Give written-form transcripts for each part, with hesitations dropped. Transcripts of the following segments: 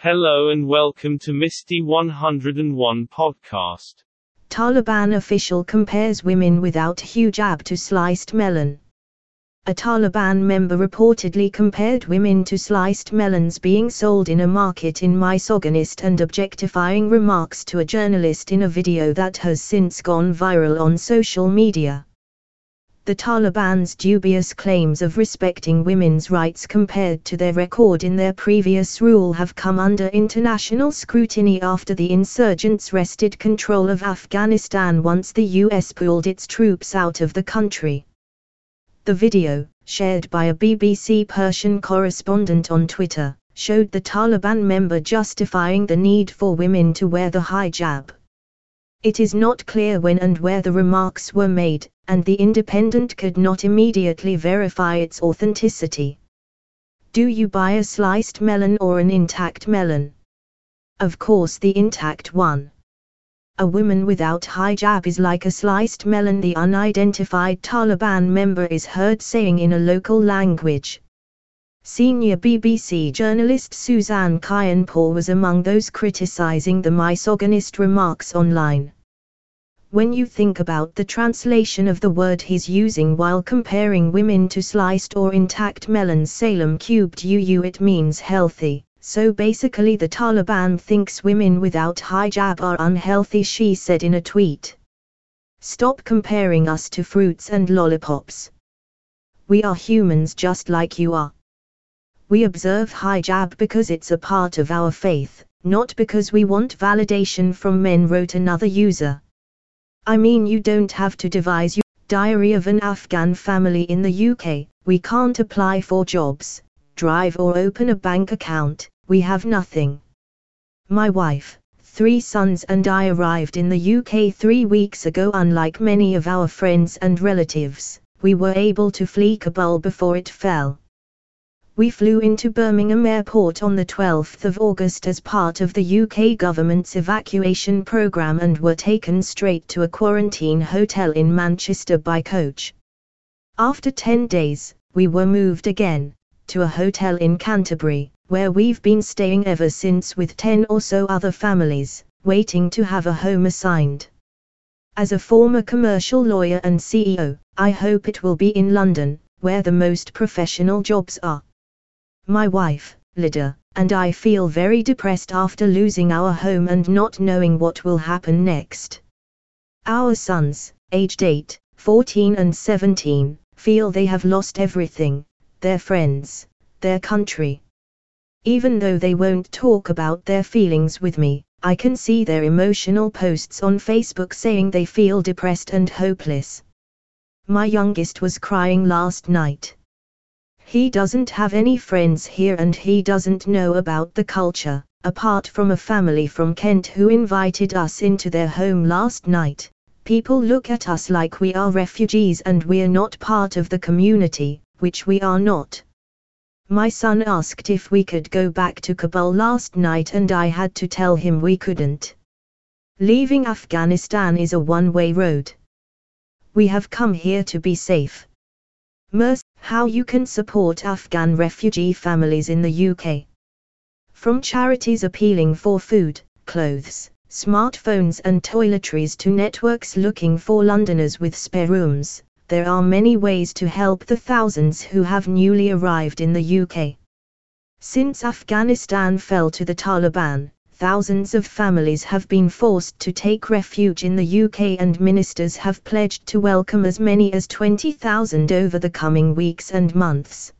Hello and welcome to Misty 101 podcast. Taliban official compares women without hijab to sliced melon. A Taliban member reportedly compared women to sliced melons being sold in a market in misogynist and objectifying remarks to a journalist in a video that has since gone viral on social media. The Taliban's dubious claims of respecting women's rights compared to their record in their previous rule have come under international scrutiny after the insurgents wrested control of Afghanistan once the US pulled its troops out of the country. The video, shared by a BBC Persian correspondent on Twitter, showed the Taliban member justifying the need for women to wear the hijab. It is not clear when and where the remarks were made, and The Independent could not immediately verify its authenticity. Do you buy a sliced melon or an intact melon? Of course, the intact one. A woman without hijab is like a sliced melon, the unidentified Taliban member is heard saying in a local language. Senior BBC journalist Suzanne Kyanpour was among those criticizing the misogynist remarks online. When you think about the translation of the word he's using while comparing women to sliced or intact melons, Salem cubed UU, it means healthy, so basically the Taliban thinks women without hijab are unhealthy, she said in a tweet. Stop comparing us to fruits and lollipops. We are humans just like you are. We observe hijab because it's a part of our faith, not because we want validation from men, wrote another user. I mean, you don't have to devise your diary of an Afghan family in the UK, we can't apply for jobs, drive or open a bank account, we have nothing. My wife, 3 sons and I arrived in the UK 3 weeks ago. Unlike many of our friends and relatives, we were able to flee Kabul before it fell. We flew into Birmingham Airport on the 12th of August as part of the UK government's evacuation programme and were taken straight to a quarantine hotel in Manchester by coach. After 10 days, we were moved again, to a hotel in Canterbury, where we've been staying ever since with 10 or so other families, waiting to have a home assigned. As a former commercial lawyer and CEO, I hope it will be in London, where the most professional jobs are. My wife, Lida, and I feel very depressed after losing our home and not knowing what will happen next. Our sons, aged 8, 14 and 17, feel they have lost everything, their friends, their country. Even though they won't talk about their feelings with me, I can see their emotional posts on Facebook saying they feel depressed and hopeless. My youngest was crying last night. He doesn't have any friends here and he doesn't know about the culture, apart from a family from Kent who invited us into their home last night. People look at us like we are refugees and we're not part of the community, which we are not. My son asked if we could go back to Kabul last night and I had to tell him we couldn't. Leaving Afghanistan is a one-way road. We have come here to be safe. How you can support Afghan refugee families in the UK. From charities appealing for food, clothes, smartphones and toiletries to networks looking for Londoners with spare rooms, there are many ways to help the thousands who have newly arrived in the UK. Since Afghanistan fell to the Taliban, thousands of families have been forced to take refuge in the UK and ministers have pledged to welcome as many as 20,000 over the coming weeks and months.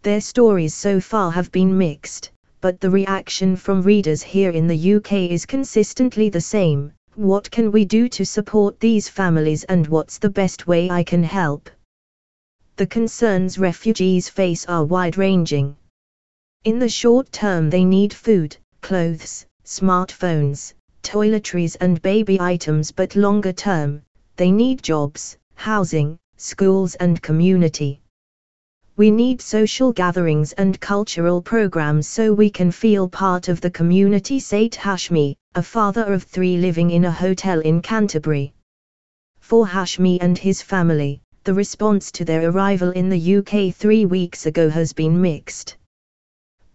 Their stories so far have been mixed, but the reaction from readers here in the UK is consistently the same. What can we do to support these families and what's the best way I can help? The concerns refugees face are wide-ranging. In the short term they need food, clothes, smartphones, toiletries and baby items, but longer term, they need jobs, housing, schools and community. We need social gatherings and cultural programs so we can feel part of the community, said Hashmi, a father of 3 living in a hotel in Canterbury. For Hashmi and his family, the response to their arrival in the UK 3 weeks ago has been mixed.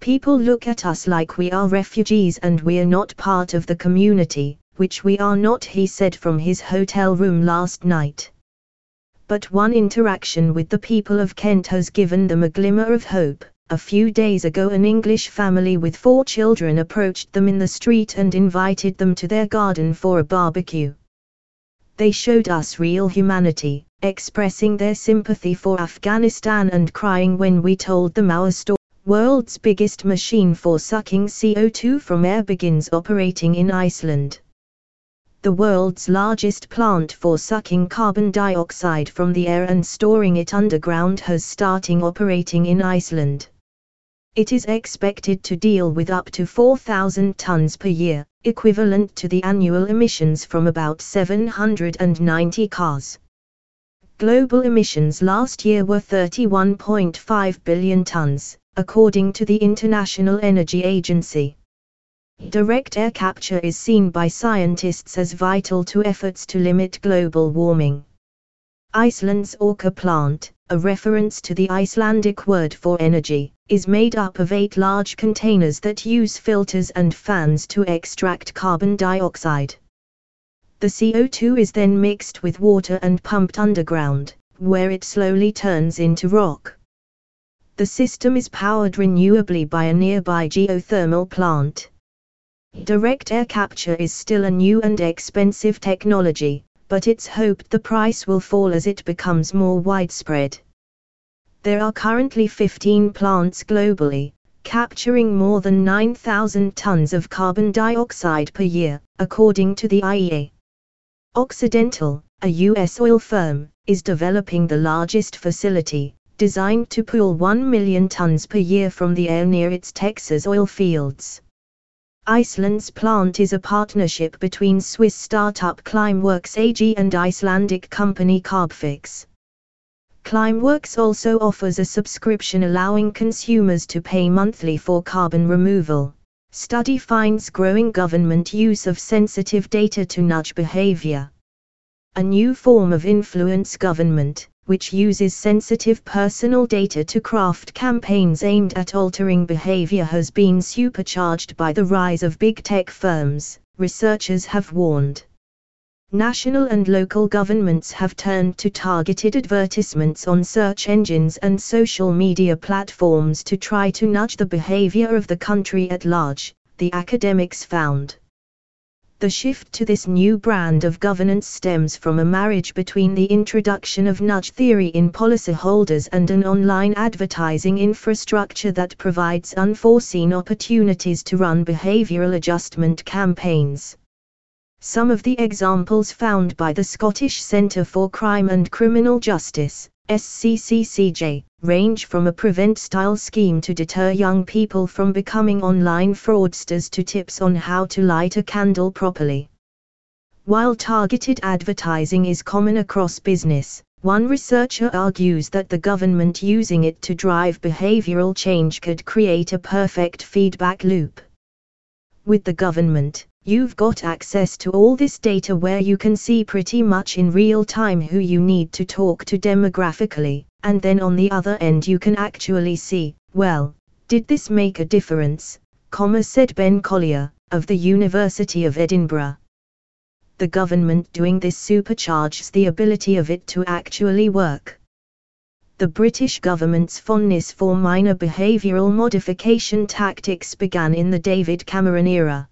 People look at us like we are refugees and we're not part of the community, which we are not," he said from his hotel room last night. But one interaction with the people of Kent has given them a glimmer of hope. A few days ago, an English family with 4 children approached them in the street and invited them to their garden for a barbecue. "They showed us real humanity, expressing their sympathy for Afghanistan and crying when we told them our story." World's biggest machine for sucking CO2 from air begins operating in Iceland. The world's largest plant for sucking carbon dioxide from the air and storing it underground has started operating in Iceland. It is expected to deal with up to 4,000 tons per year, equivalent to the annual emissions from about 790 cars. Global emissions last year were 31.5 billion tons, according to the International Energy Agency. Direct air capture is seen by scientists as vital to efforts to limit global warming. Iceland's Orka plant, a reference to the Icelandic word for energy, is made up of 8 large containers that use filters and fans to extract carbon dioxide. The CO2 is then mixed with water and pumped underground, where it slowly turns into rock. The system is powered renewably by a nearby geothermal plant. Direct air capture is still a new and expensive technology, but it's hoped the price will fall as it becomes more widespread. There are currently 15 plants globally, capturing more than 9,000 tons of carbon dioxide per year, according to the IEA. Occidental, a US oil firm, is developing the largest facility, designed to pool 1 million tons per year from the air near its Texas oil fields. Iceland's plant is a partnership between Swiss startup Climeworks AG and Icelandic company Carbfix. Climeworks also offers a subscription allowing consumers to pay monthly for carbon removal. Study finds growing government use of sensitive data to nudge behavior. A new form of influence government, which uses sensitive personal data to craft campaigns aimed at altering behavior, has been supercharged by the rise of big tech firms, researchers have warned. National and local governments have turned to targeted advertisements on search engines and social media platforms to try to nudge the behavior of the country at large, the academics found. The shift to this new brand of governance stems from a marriage between the introduction of nudge theory in policyholders and an online advertising infrastructure that provides unforeseen opportunities to run behavioral adjustment campaigns. Some of the examples found by the Scottish Centre for Crime and Criminal Justice, SCCCJ, range from a prevent-style scheme to deter young people from becoming online fraudsters to tips on how to light a candle properly. While targeted advertising is common across business, one researcher argues that the government using it to drive behavioral change could create a perfect feedback loop. "With the government, you've got access to all this data where you can see pretty much in real time who you need to talk to demographically, and then on the other end you can actually see, well, did this make a difference?" said Ben Collier, of the University of Edinburgh. The government doing this supercharges the ability of it to actually work. The British government's fondness for minor behavioural modification tactics began in the David Cameron era.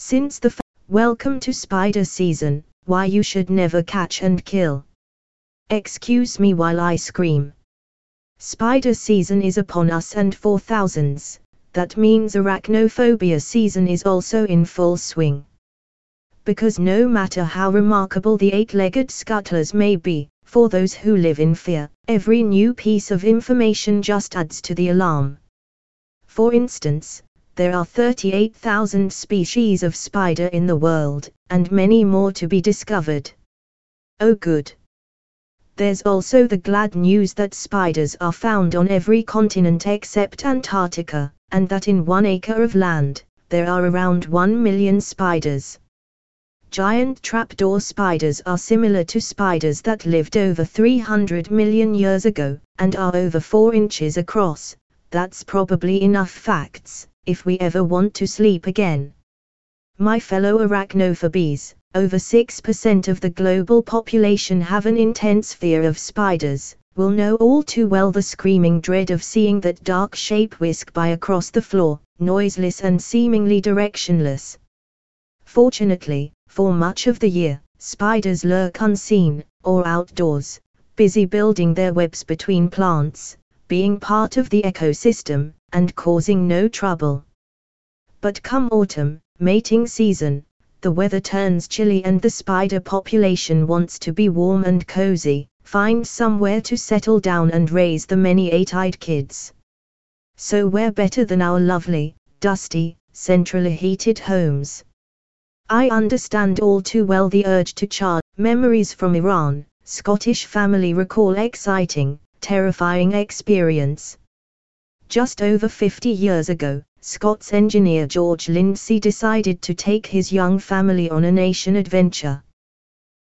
Since the "Welcome to Spider Season, Why You Should Never Catch and Kill. Excuse me while I scream. Spider season is upon us and for thousands, that means arachnophobia season is also in full swing. Because no matter how remarkable the 8-legged scuttlers may be, for those who live in fear, every new piece of information just adds to the alarm. For instance, there are 38,000 species of spider in the world, and many more to be discovered. Oh good. There's also the glad news that spiders are found on every continent except Antarctica, and that in 1 acre of land, there are around 1 million spiders. Giant trapdoor spiders are similar to spiders that lived over 300 million years ago, and are over 4 inches across. that's probably enough facts, if we ever want to sleep again. My fellow arachnophobes, over 6% of the global population have an intense fear of spiders, will know all too well the screaming dread of seeing that dark shape whisk by across the floor, noiseless and seemingly directionless. Fortunately, for much of the year, spiders lurk unseen, or outdoors, busy building their webs between plants, being part of the ecosystem, and causing no trouble. But come autumn, mating season, the weather turns chilly and the spider population wants to be warm and cozy, find somewhere to settle down and raise the many eight-eyed kids. So where better than our lovely, dusty, centrally heated homes? I understand all too well the urge to charge. Memories from Iran, Scottish family recall exciting, terrifying experience. Just over 50 years ago, Scots engineer George Lindsay decided to take his young family on a nation adventure.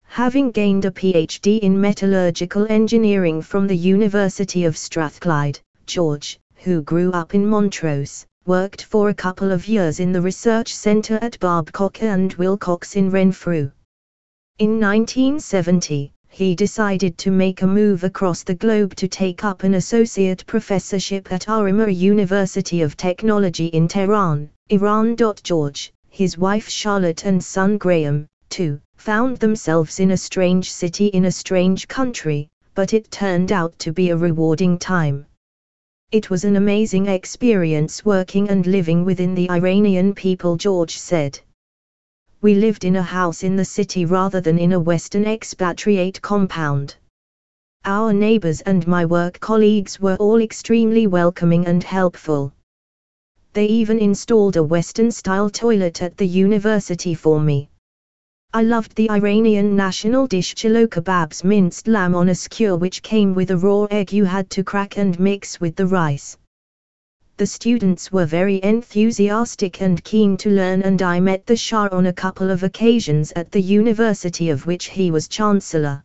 Having gained a PhD in metallurgical engineering from the University of Strathclyde, George, who grew up in Montrose, worked for a couple of years in the research centre at Babcock and Wilcox in Renfrew. In 1970, he decided to make a move across the globe to take up an associate professorship at Arima University of Technology in Tehran, Iran. George, his wife Charlotte and son Graham, too, found themselves in a strange city in a strange country, but it turned out to be a rewarding time. It was an amazing experience working and living within the Iranian people, George said. We lived in a house in the city rather than in a Western expatriate compound. Our neighbors and my work colleagues were all extremely welcoming and helpful. They even installed a Western-style toilet at the university for me. I loved the Iranian national dish chilo kebabs, minced lamb on a skewer, which came with a raw egg you had to crack and mix with the rice. The students were very enthusiastic and keen to learn, and I met the Shah on a couple of occasions at the university of which he was chancellor.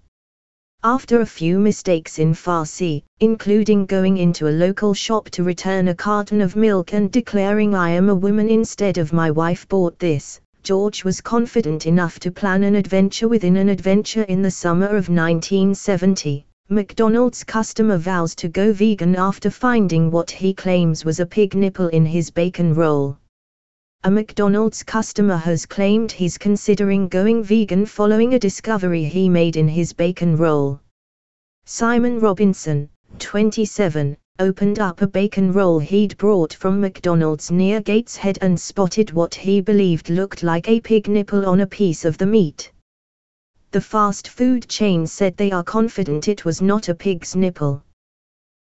After a few mistakes in Farsi, including going into a local shop to return a carton of milk and declaring I am a woman instead of my wife bought this, George was confident enough to plan an adventure within an adventure. In the summer of 1970. McDonald's customer vows to go vegan after finding what he claims was a pig nipple in his bacon roll. A McDonald's customer has claimed he's considering going vegan following a discovery he made in his bacon roll. Simon Robinson, 27, opened up a bacon roll he'd brought from McDonald's near Gateshead and spotted what he believed looked like a pig nipple on a piece of the meat. The fast food chain said they are confident it was not a pig's nipple.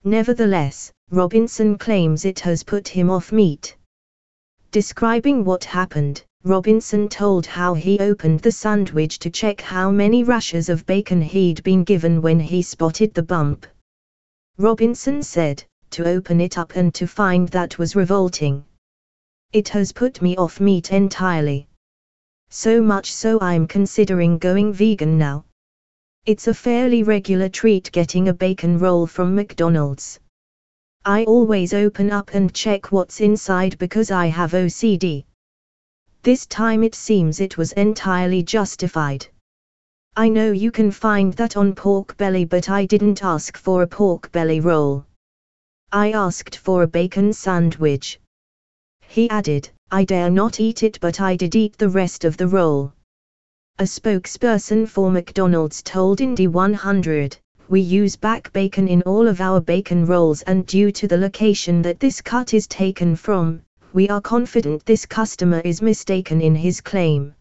Nevertheless, Robinson claims it has put him off meat. Describing what happened, Robinson told how he opened the sandwich to check how many rashers of bacon he'd been given when he spotted the bump. Robinson said, "To open it up and to find that was revolting. It has put me off meat entirely. So much so I'm considering going vegan now." It's a fairly regular treat getting a bacon roll from McDonald's. I always open up and check what's inside because I have OCD. This time it seems it was entirely justified. I know you can find that on pork belly, but I didn't ask for a pork belly roll. I asked for a bacon sandwich. He added, "I dare not eat it, but I did eat the rest of the roll." A spokesperson for McDonald's told Indy 100, "We use back bacon in all of our bacon rolls, and due to the location that this cut is taken from, we are confident this customer is mistaken in his claim.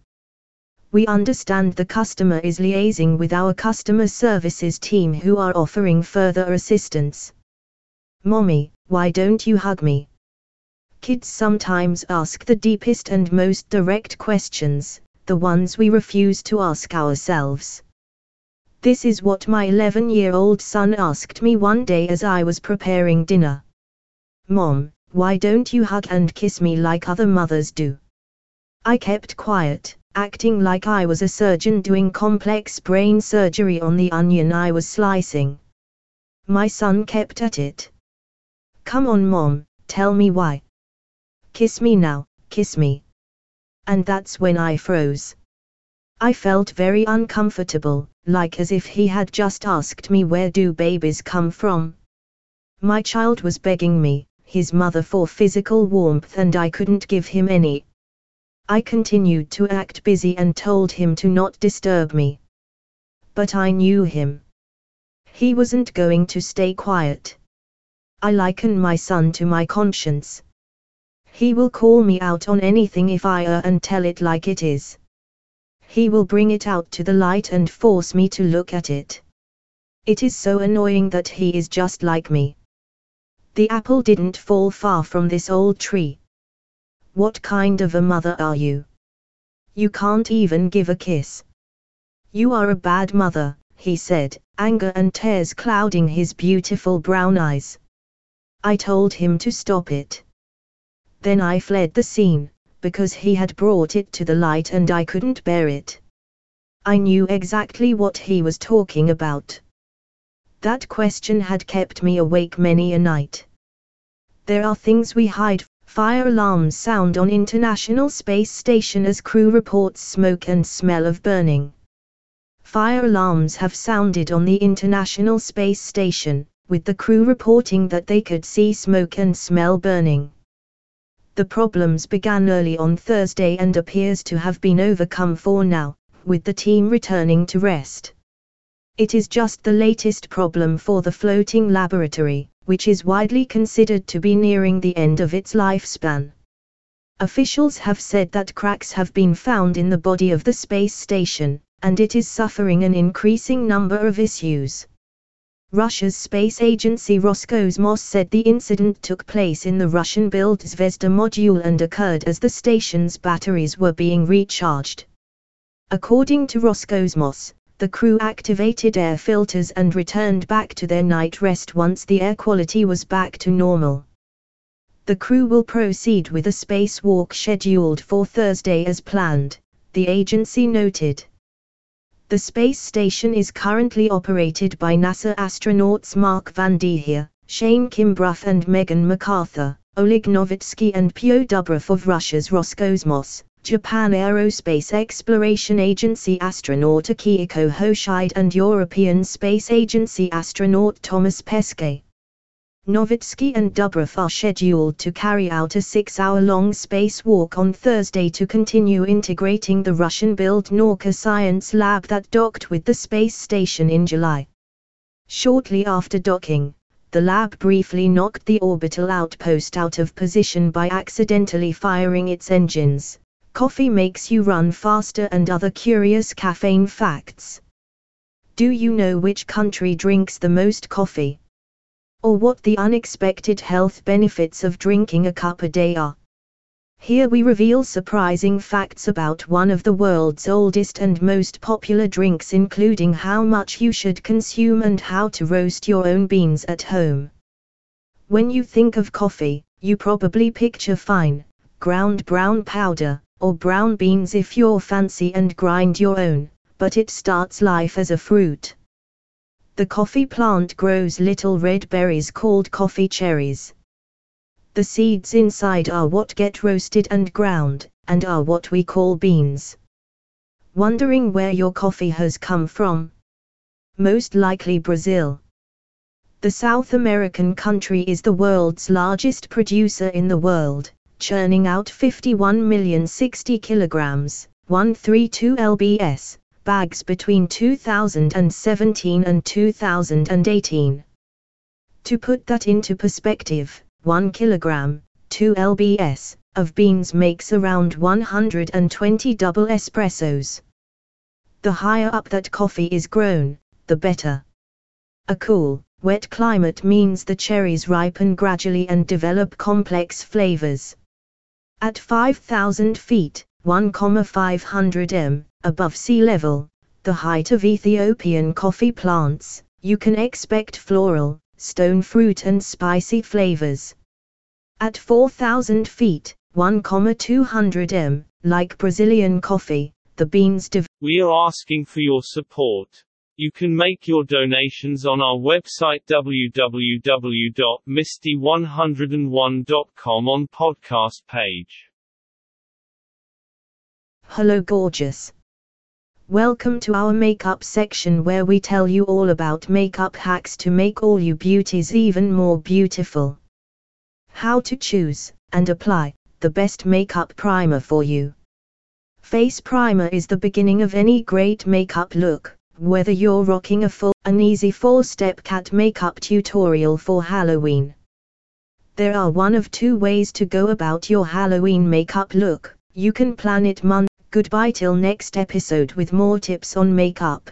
We understand the customer is liaising with our customer services team who are offering further assistance." Mommy, why don't you hug me? Kids sometimes ask the deepest and most direct questions, the ones we refuse to ask ourselves. This is what my 11-year-old son asked me one day as I was preparing dinner. "Mom, why don't you hug and kiss me like other mothers do?" I kept quiet, acting like I was a surgeon doing complex brain surgery on the onion I was slicing. My son kept at it. Come on, Mom, tell me why. Kiss me now, kiss me. And that's when I froze. I felt very uncomfortable, like as if he had just asked me where do babies come from. My child was begging me, his mother, for physical warmth, and I couldn't give him any. I continued to act busy and told him to not disturb me. But I knew him. He wasn't going to stay quiet. I liken my son to my conscience. He will call me out on anything if I err and tell it like it is. He will bring it out to the light and force me to look at it. It is so annoying that he is just like me. The apple didn't fall far from this old tree. What kind of a mother are you? You can't even give a kiss. You are a bad mother, he said, anger and tears clouding his beautiful brown eyes. I told him to stop it. Then I fled the scene, because he had brought it to the light and I couldn't bear it. I knew exactly what he was talking about. That question had kept me awake many a night. There are things we hide. Fire alarms sound on International Space Station as crew reports smoke and smell of burning. Fire alarms have sounded on the International Space Station, with the crew reporting that they could see smoke and smell burning. The problems began early on Thursday and appears to have been overcome for now, with the team returning to rest. It is just the latest problem for the floating laboratory, which is widely considered to be nearing the end of its lifespan. Officials have said that cracks have been found in the body of the space station, and it is suffering an increasing number of issues. Russia's space agency Roscosmos said the incident took place in the Russian-built Zvezda module and occurred as the station's batteries were being recharged. According to Roscosmos, the crew activated air filters and returned back to their night rest once the air quality was back to normal. The crew will proceed with a spacewalk scheduled for Thursday as planned, the agency noted. The space station is currently operated by NASA astronauts Mark Vande Hei, Shane Kimbrough and Megan McArthur, Oleg Novitskiy and Pyotr Dubrov of Russia's Roscosmos, Japan Aerospace Exploration Agency astronaut Akihiko Hoshide and European Space Agency astronaut Thomas Pesquet. Novitskiy and Dubrov are scheduled to carry out a 6-hour-long spacewalk on Thursday to continue integrating the Russian-built Nauka science lab that docked with the space station in July. Shortly after docking, the lab briefly knocked the orbital outpost out of position by accidentally firing its engines. Coffee makes you run faster and other curious caffeine facts. Do you know which country drinks the most coffee? Or what the unexpected health benefits of drinking a cup a day are. Here we reveal surprising facts about one of the world's oldest and most popular drinks, including how much you should consume and how to roast your own beans at home. When you think of coffee, you probably picture fine, ground brown powder, or brown beans if you're fancy and grind your own, but it starts life as a fruit. The coffee plant grows little red berries called coffee cherries. The seeds inside are what get roasted and ground, and are what we call beans. Wondering where your coffee has come from? Most likely Brazil. The South American country is the world's largest producer in the world, churning out 51,060,000 kilograms, 132 lbs. Bags between 2017 and 2018. To put that into perspective, 1 kilogram, 2 lbs, of beans makes around 120 double espressos. The higher up that coffee is grown, the better. A cool, wet climate means the cherries ripen gradually and develop complex flavors. At 5,000 feet, 1,500 m, above sea level, the height of Ethiopian coffee plants, you can expect floral, stone fruit and spicy flavors. At 4,000 feet, 1,200 m, like Brazilian coffee, the beans develop. We are asking for your support. You can make your donations on our website www.misty101.com on podcast page. Hello gorgeous. Welcome to our makeup section where we tell you all about makeup hacks to make all you beauties even more beautiful. How to choose and apply the best makeup primer for you. Face primer is the beginning of any great makeup look. Whether you're rocking a full and easy 4-step cat makeup tutorial for Halloween. There are one of two ways to go about your Halloween makeup look. You can plan it month. Goodbye till next episode with more tips on makeup.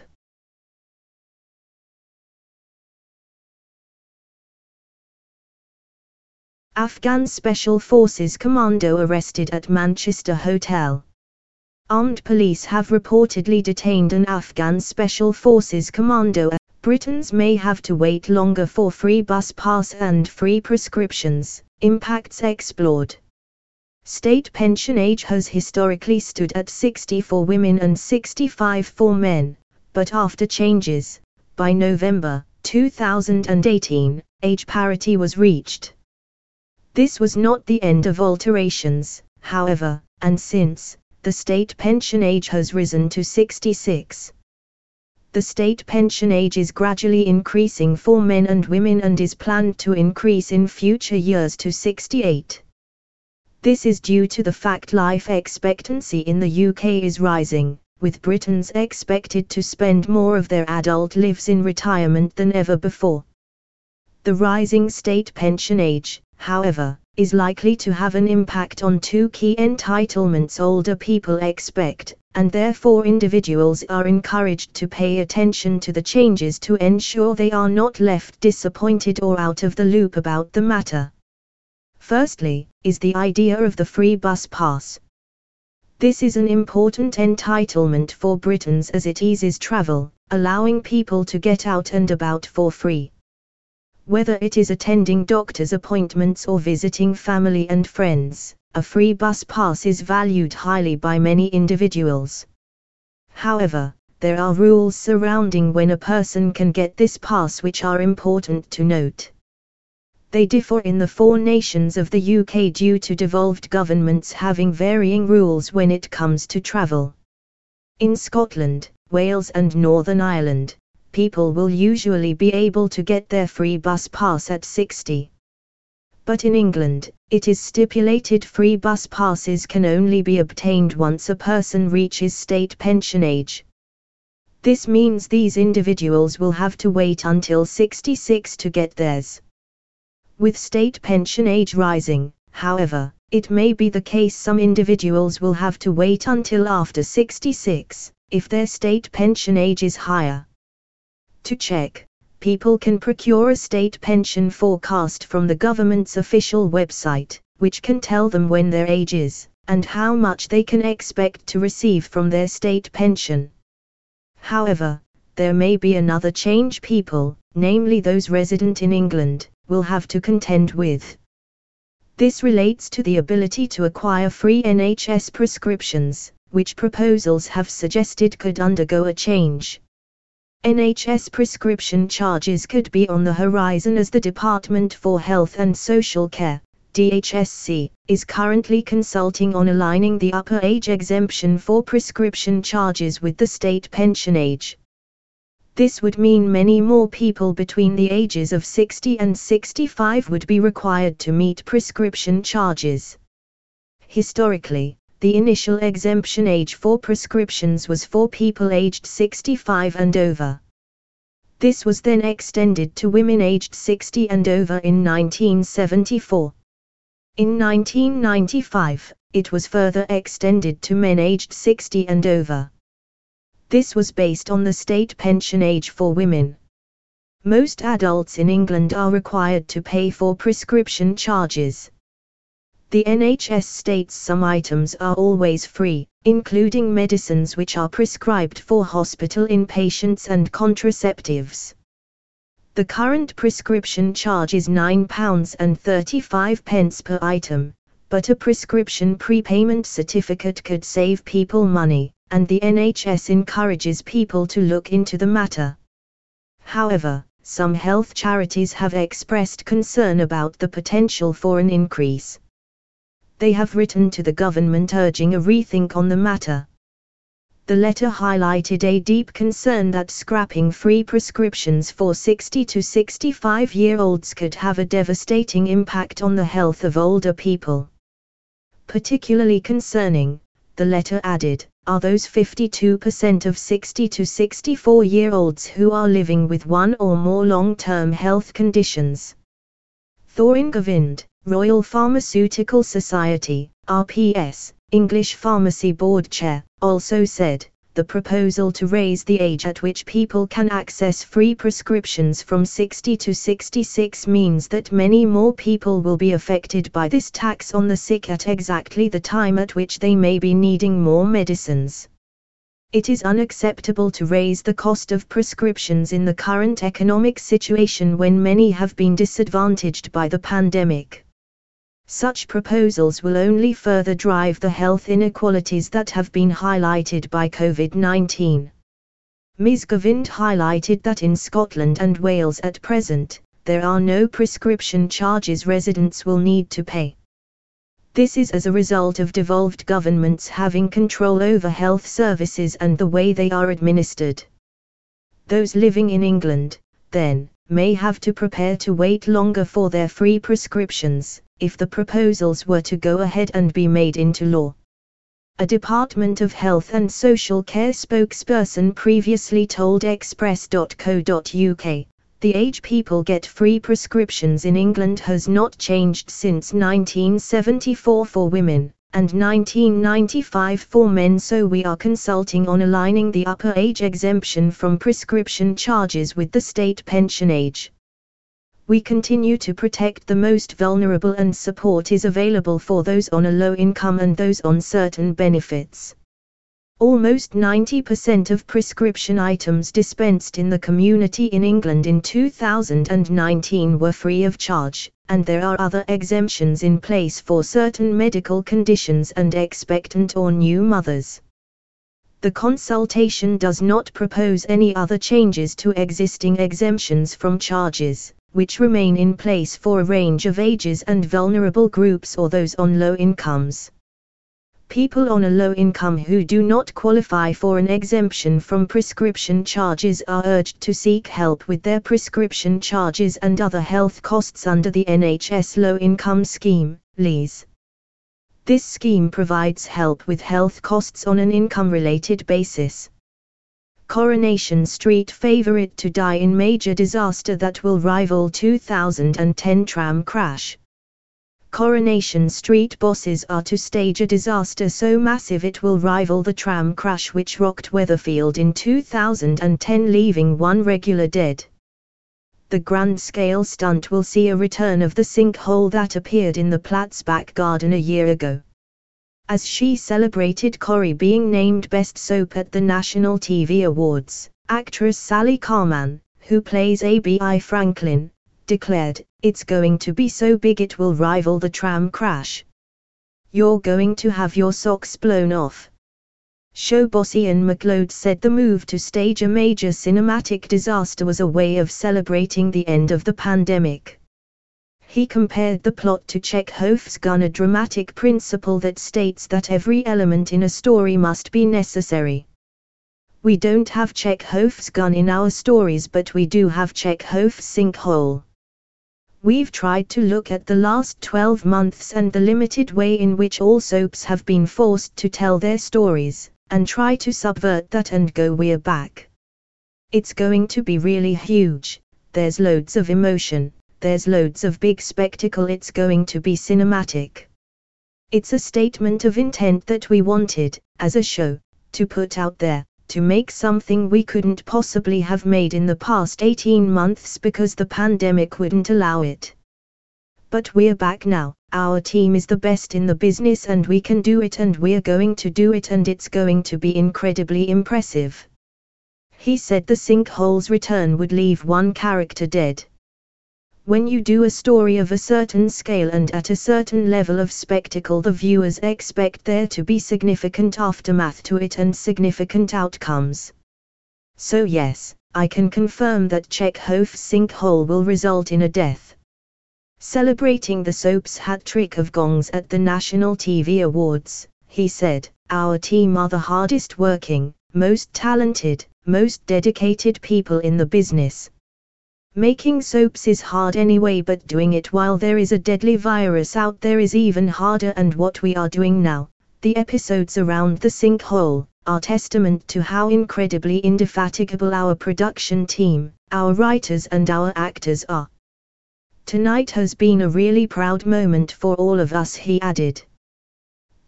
Afghan Special Forces commando arrested at Manchester hotel. Armed police have reportedly detained an Afghan Special Forces commando. Britons may have to wait longer for free bus pass and free prescriptions. Impacts explored. State pension age has historically stood at 60 for women and 65 for men, but after changes, by November 2018, age parity was reached. This was not the end of alterations, however, and since, the state pension age has risen to 66. The state pension age is gradually increasing for men and women and is planned to increase in future years to 68. This is due to the fact life expectancy in the UK is rising, with Britons expected to spend more of their adult lives in retirement than ever before. The rising state pension age, however, is likely to have an impact on two key entitlements older people expect, and therefore individuals are encouraged to pay attention to the changes to ensure they are not left disappointed or out of the loop about the matter. Firstly, is the idea of the free bus pass. This is an important entitlement for Britons as it eases travel, allowing people to get out and about for free. Whether it is attending doctor's appointments or visiting family and friends, a free bus pass is valued highly by many individuals. However, there are rules surrounding when a person can get this pass which are important to note. They differ in the four nations of the UK due to devolved governments having varying rules when it comes to travel. In Scotland, Wales and Northern Ireland, people will usually be able to get their free bus pass at 60. But in England, it is stipulated free bus passes can only be obtained once a person reaches state pension age. This means these individuals will have to wait until 66 to get theirs. With state pension age rising, however, it may be the case some individuals will have to wait until after 66, if their state pension age is higher. To check, people can procure a state pension forecast from the government's official website, which can tell them when their age is, and how much they can expect to receive from their state pension. However, there may be another change people, namely those resident in England, will have to contend with. This relates to the ability to acquire free NHS prescriptions, which proposals have suggested could undergo a change. NHS prescription charges could be on the horizon as the Department for Health and Social Care, DHSC, is currently consulting on aligning the upper age exemption for prescription charges with the state pension age. This would mean many more people between the ages of 60 and 65 would be required to meet prescription charges. Historically, the initial exemption age for prescriptions was for people aged 65 and over. This was then extended to women aged 60 and over in 1974. In 1995, it was further extended to men aged 60 and over. This was based on the state pension age for women. Most adults in England are required to pay for prescription charges. The NHS states some items are always free, including medicines which are prescribed for hospital inpatients and contraceptives. The current prescription charge is £9.35 per item, but a prescription prepayment certificate could save people money, and the NHS encourages people to look into the matter. However, some health charities have expressed concern about the potential for an increase. They have written to the government urging a rethink on the matter. The letter highlighted a deep concern that scrapping free prescriptions for 60 to 65-year-olds could have a devastating impact on the health of older people. Particularly concerning, the letter added, are those 52% of 60 to 64-year-olds who are living with one or more long-term health conditions. Thoringavind, Royal Pharmaceutical Society, RPS, English Pharmacy Board Chair, also said, the proposal to raise the age at which people can access free prescriptions from 60 to 66 means that many more people will be affected by this tax on the sick at exactly the time at which they may be needing more medicines. It is unacceptable to raise the cost of prescriptions in the current economic situation when many have been disadvantaged by the pandemic. Such proposals will only further drive the health inequalities that have been highlighted by COVID-19. Ms. Govind highlighted that in Scotland and Wales at present, there are no prescription charges residents will need to pay. This is as a result of devolved governments having control over health services and the way they are administered. Those living in England, then, may have to prepare to wait longer for their free prescriptions, if the proposals were to go ahead and be made into law. A Department of Health and Social Care spokesperson previously told express.co.uk, the age people get free prescriptions in England has not changed since 1974 for women, and 1995 for men, so we are consulting on aligning the upper age exemption from prescription charges with the state pension age. We continue to protect the most vulnerable and support is available for those on a low income and those on certain benefits. Almost 90% of prescription items dispensed in the community in England in 2019 were free of charge, and there are other exemptions in place for certain medical conditions and expectant or new mothers. The consultation does not propose any other changes to existing exemptions from charges, which remain in place for a range of ages and vulnerable groups or those on low incomes. People on a low income who do not qualify for an exemption from prescription charges are urged to seek help with their prescription charges and other health costs under the NHS Low Income Scheme, LIS. This scheme provides help with health costs on an income-related basis. Coronation Street favourite to die in major disaster that will rival 2010 tram crash. Coronation Street bosses are to stage a disaster so massive it will rival the tram crash which rocked Weatherfield in 2010, leaving one regular dead. The grand-scale stunt will see a return of the sinkhole that appeared in the Platt's back garden a year ago. As she celebrated Corrie being named Best Soap at the National TV Awards, actress Sally Carman, who plays ABI Franklin, declared, "It's going to be so big it will rival the tram crash. You're going to have your socks blown off." Show boss Ian McLeod said the move to stage a major cinematic disaster was a way of celebrating the end of the pandemic. He compared the plot to Chekhov's gun, a dramatic principle that states that every element in a story must be necessary. We don't have Chekhov's gun in our stories, but we do have Chekhov's sinkhole. We've tried to look at the last 12 months and the limited way in which all soaps have been forced to tell their stories, and try to subvert that and go, we're back. It's going to be really huge, there's loads of emotion. There's loads of big spectacle, it's going to be cinematic. It's a statement of intent that we wanted, as a show, to put out there, to make something we couldn't possibly have made in the past 18 months because the pandemic wouldn't allow it. But we're back now, our team is the best in the business and we can do it and we're going to do it and it's going to be incredibly impressive. He said the sinkhole's return would leave one character dead. When you do a story of a certain scale and at a certain level of spectacle, the viewers expect there to be significant aftermath to it and significant outcomes. So yes, I can confirm that Chekhov's sinkhole will result in a death. Celebrating the soap's hat-trick of gongs at the National TV Awards, he said, "Our team are the hardest working, most talented, most dedicated people in the business. Making soaps is hard anyway, but doing it while there is a deadly virus out there is even harder, and what we are doing now, the episodes around the sinkhole, are testament to how incredibly indefatigable our production team, our writers and our actors are. Tonight has been a really proud moment for all of us," he added.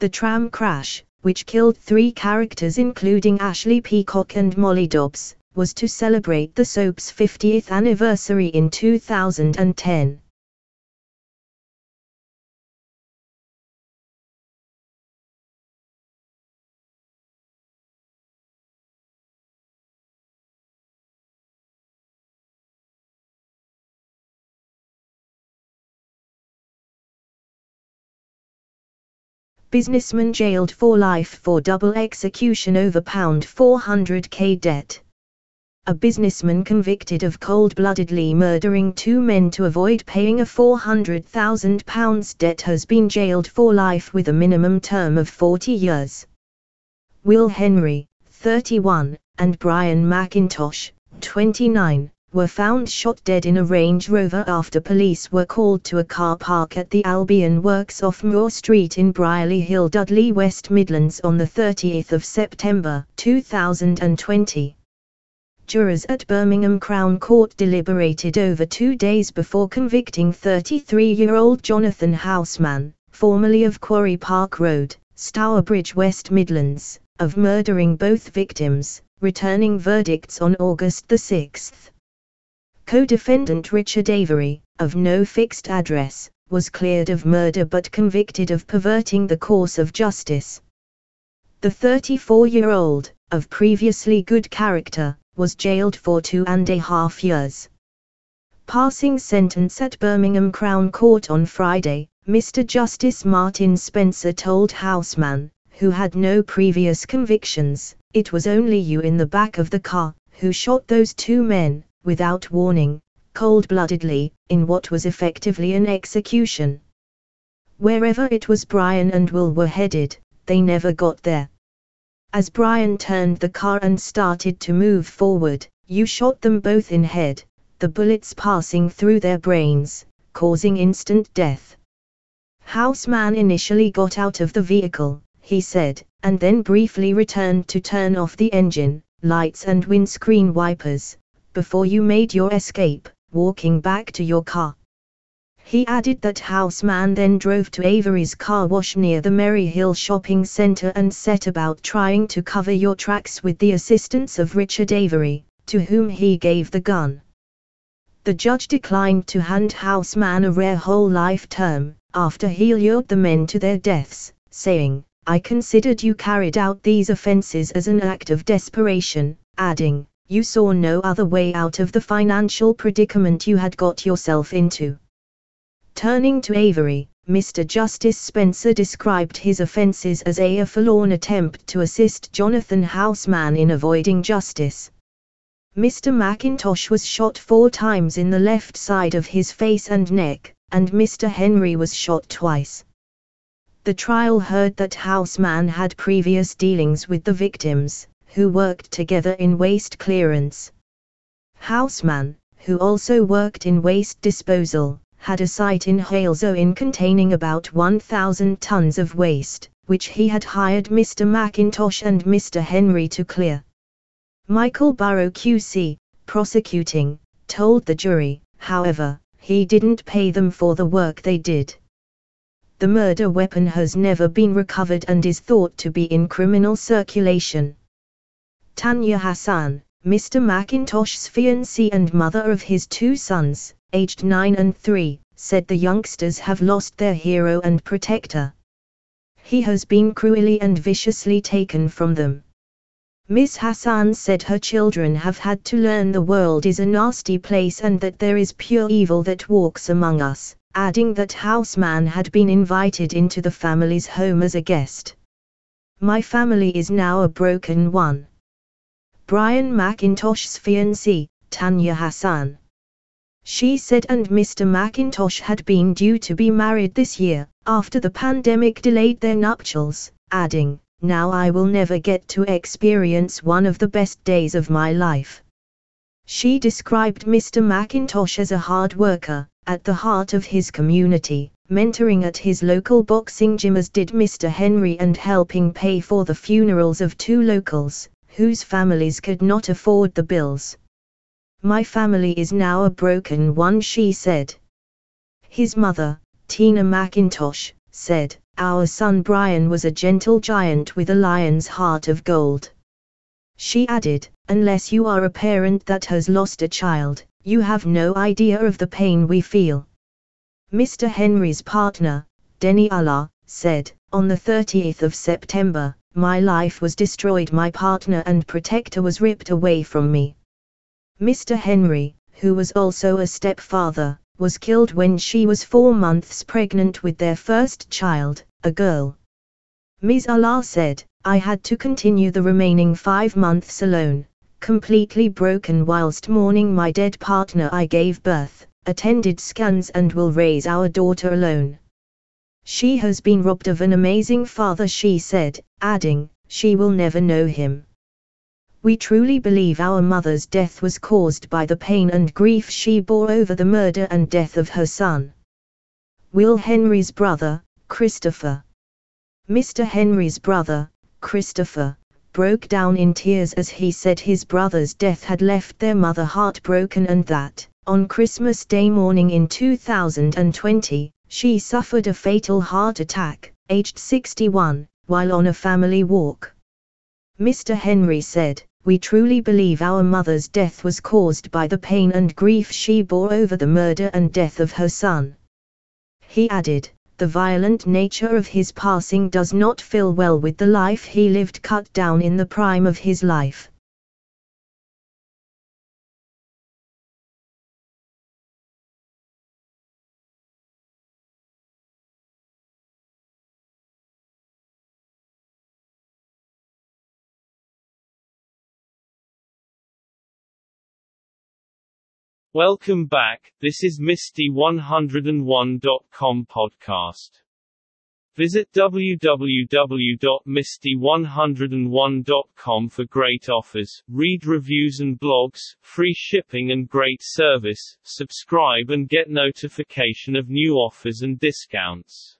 The tram crash, which killed 3 characters including Ashley Peacock and Molly Dobbs, was to celebrate the soap's 50th anniversary in 2010. Businessman jailed for life for double execution over £400k debt. A businessman convicted of cold-bloodedly murdering 2 men to avoid paying a £400,000 debt has been jailed for life with a minimum term of 40 years. Will Henry, 31, and Brian McIntosh, 29, were found shot dead in a Range Rover after police were called to a car park at the Albion Works off Moore Street in Brierley Hill, Dudley, West Midlands on 30 September 2020. Jurors at Birmingham Crown Court deliberated over 2 days before convicting 33-year-old Jonathan Houseman, formerly of Quarry Park Road, Stourbridge, West Midlands, of murdering both victims, returning verdicts on August 6. Co-defendant Richard Avery, of no fixed address, was cleared of murder but convicted of perverting the course of justice. The 34-year-old, of previously good character, was jailed for 2.5 years. Passing sentence at Birmingham Crown Court on Friday, Mr. Justice Martin Spencer told Houseman, who had no previous convictions, "It was only you in the back of the car, who shot those 2 men, without warning, cold-bloodedly, in what was effectively an execution. Wherever it was Brian and Will were headed, they never got there. As Brian turned the car and started to move forward, you shot them both in head, the bullets passing through their brains, causing instant death." Houseman initially got out of the vehicle, he said, and then briefly returned to turn off the engine, lights and windscreen wipers, before you made your escape, walking back to your car. He added that Houseman then drove to Avery's car wash near the Maryhill shopping centre and set about trying to cover your tracks with the assistance of Richard Avery, to whom he gave the gun. The judge declined to hand Houseman a rare whole life term, after he lured the men to their deaths, saying, "I considered you carried out these offences as an act of desperation," adding, "You saw no other way out of the financial predicament you had got yourself into." Turning to Avery, Mr. Justice Spencer described his offences as a forlorn attempt to assist Jonathan Houseman in avoiding justice. Mr. McIntosh was shot 4 times in the left side of his face and neck, and Mr. Henry was shot twice. The trial heard that Houseman had previous dealings with the victims, who worked together in waste clearance. Houseman, who also worked in waste disposal, had a site in Halesowen containing about 1,000 tons of waste, which he had hired Mr. McIntosh and Mr. Henry to clear. Michael Burrow QC, prosecuting, told the jury, however, he didn't pay them for the work they did. The murder weapon has never been recovered and is thought to be in criminal circulation. Tanya Hassan, Mr. McIntosh's fiancée and mother of his 2 sons, aged 9 and 3, said the youngsters have lost their hero and protector. He has been cruelly and viciously taken from them. Ms. Hassan said her children have had to learn the world is a nasty place and that there is pure evil that walks among us, adding that Houseman had been invited into the family's home as a guest. My family is now a broken one. Brian McIntosh's fiancée, Tanya Hassan. She said and Mr. McIntosh had been due to be married this year, after the pandemic delayed their nuptials, adding, now I will never get to experience one of the best days of my life. She described Mr. McIntosh as a hard worker, at the heart of his community, mentoring at his local boxing gym as did Mr. Henry and helping pay for the funerals of two locals, whose families could not afford the bills. My family is now a broken one, she said. His mother, Tina McIntosh, said, our son Brian was a gentle giant with a lion's heart of gold. She added, unless you are a parent that has lost a child, you have no idea of the pain we feel. Mr. Henry's partner, Denny Allah, said, on the 30th of September, my life was destroyed, my partner and protector was ripped away from me. Mr. Henry, who was also a stepfather, was killed when she was 4 months pregnant with their first child, a girl. Ms. Allah said, I had to continue the remaining 5 months alone, completely broken whilst mourning my dead partner. I gave birth, attended scans and will raise our daughter alone. She has been robbed of an amazing father, she said, adding, she will never know him. We truly believe our mother's death was caused by the pain and grief she bore over the murder and death of her son. Will Henry's brother, Christopher. Mr. Henry's brother, Christopher, broke down in tears as he said his brother's death had left their mother heartbroken and that, on Christmas Day morning in 2020, she suffered a fatal heart attack, aged 61, while on a family walk. Mr. Henry said, we truly believe our mother's death was caused by the pain and grief she bore over the murder and death of her son. He added, the violent nature of his passing does not fill well with the life he lived, cut down in the prime of his life. Welcome back, this is Misty 101.com podcast. Visit www.misty101.com for great offers, read reviews and blogs, free shipping and great service, subscribe and get notification of new offers and discounts.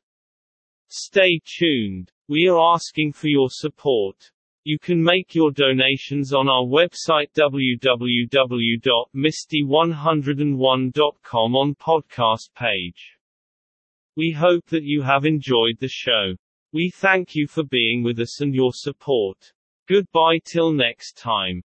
Stay tuned. We are asking for your support. You can make your donations on our website www.misty101.com on podcast page. We hope that you have enjoyed the show. We thank you for being with us and your support. Goodbye till next time.